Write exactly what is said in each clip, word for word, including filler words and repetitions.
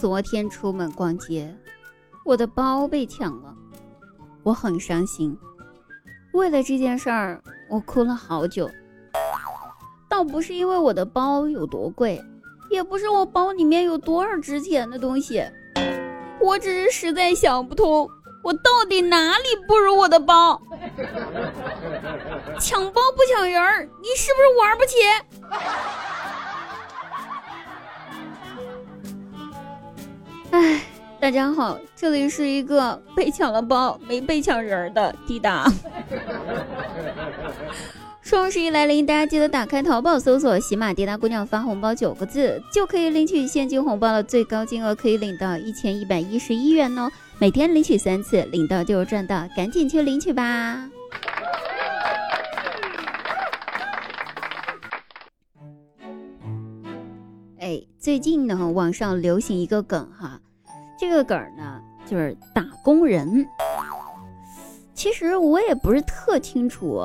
昨天出门逛街，我的包被抢了，我很伤心。为了这件事儿，我哭了好久。倒不是因为我的包有多贵，也不是我包里面有多少值钱的东西，我只是实在想不通，我到底哪里不如我的包？抢包不抢人儿，你是不是玩不起？哎，大家好，这里是一个被抢了包没被抢人的滴答。双十一来临，大家记得打开淘宝搜索喜马滴答姑娘发红包九个字，就可以领取现金红包了，最高金额可以领到一千一百一十一元哦，每天领取三次，领到就是赚到，赶紧去领取吧。哎，最近呢网上流行一个梗哈，这个梗呢就是打工人。其实我也不是特清楚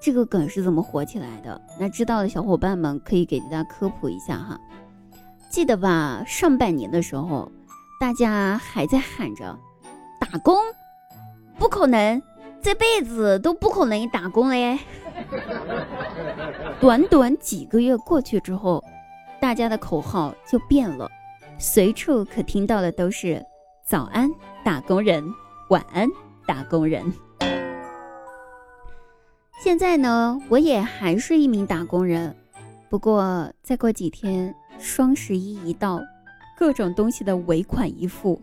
这个梗是怎么火起来的，那知道的小伙伴们可以给大家科普一下哈。记得吧，上半年的时候大家还在喊着打工不可能，这辈子都不可能打工嘞。短短几个月过去之后，大家的口号就变了，随处可听到的都是早安打工人，晚安打工人。现在呢，我也还是一名打工人，不过再过几天双十一一到，各种东西的尾款一付，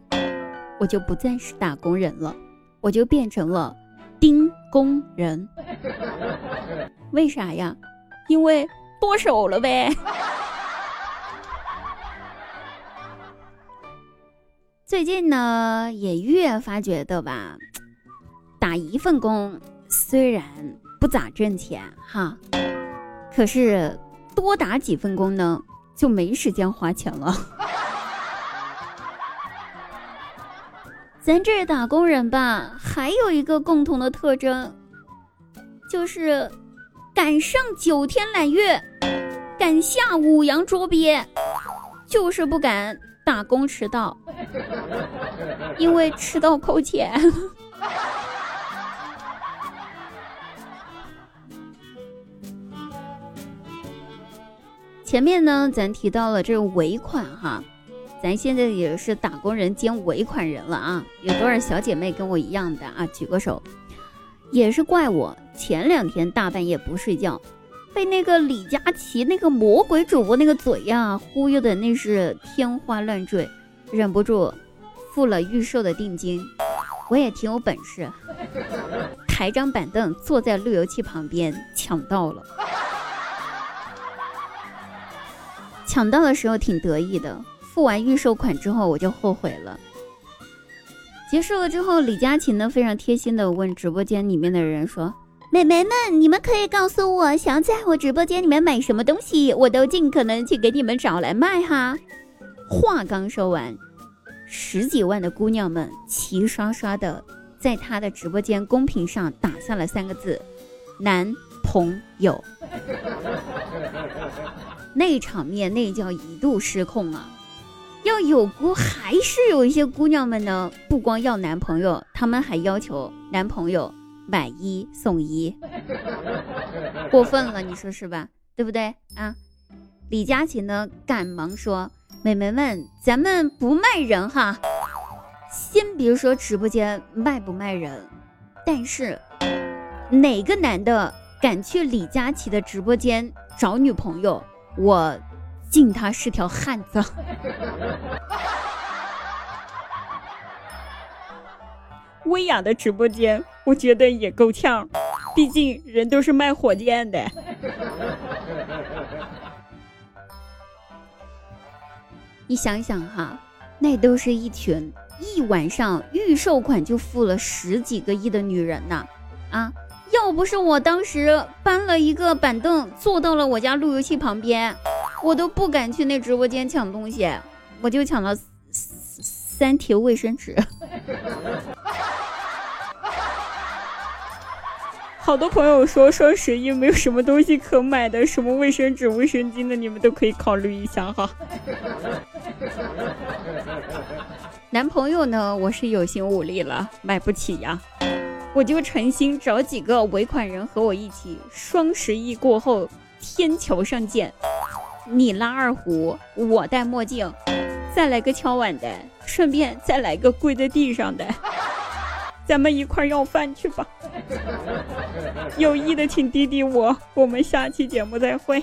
我就不再是打工人了，我就变成了丁工人。为啥呀？因为剁手了呗。最近呢，也越发觉得吧，打一份工虽然不咋挣钱哈，可是多打几份工呢就没时间花钱了。咱这打工人吧还有一个共同的特征，就是赶上九天揽月，赶下五洋捉鳖，就是不敢打工迟到，因为迟到扣钱。前面呢咱提到了这个尾款哈，咱现在也是打工人兼尾款人了啊，有多少小姐妹跟我一样的啊，举个手。也是怪我前两天大半夜不睡觉，被那个李佳琦那个魔鬼主播那个嘴呀忽悠的那是天花乱坠，忍不住付了预售的定金。我也挺有本事，抬张板凳坐在路由器旁边抢到了。抢到的时候挺得意的，付完预售款之后我就后悔了。结束了之后，李佳琦呢非常贴心的问直播间里面的人说，美眉们，你们可以告诉我想在我直播间里面买什么东西，我都尽可能去给你们找来卖哈。话刚说完，十几万的姑娘们齐刷刷的在他的直播间公屏上打下了三个字，男朋友。那场面那叫一度失控啊！要有姑还是有一些姑娘们呢，不光要男朋友，她们还要求男朋友买一送一，过分了，你说是吧？对不对啊？李佳琦呢，赶忙说：“妹妹们，咱们不卖人哈，先别说直播间卖不卖人，但是哪个男的敢去李佳琦的直播间找女朋友？”我敬他是条汉子。薇娅的直播间我觉得也够呛，毕竟人都是卖火箭的。你想想哈，那都是一群一晚上预售款就付了十几个亿的女人呐啊！要不是我当时搬了一个板凳坐到了我家路由器旁边，我都不敢去那直播间抢东西，我就抢了三条卫生纸。好多朋友说双十一没有什么东西可买的，什么卫生纸卫生巾的你们都可以考虑一下哈。男朋友呢，我是有心无力了，买不起呀，我就诚心找几个尾款人和我一起，双十一过后天桥上见，你拉二胡，我戴墨镜，再来个敲碗的，顺便再来个跪在地上的，咱们一块要饭去吧。有意的请滴滴我，我们下期节目再会。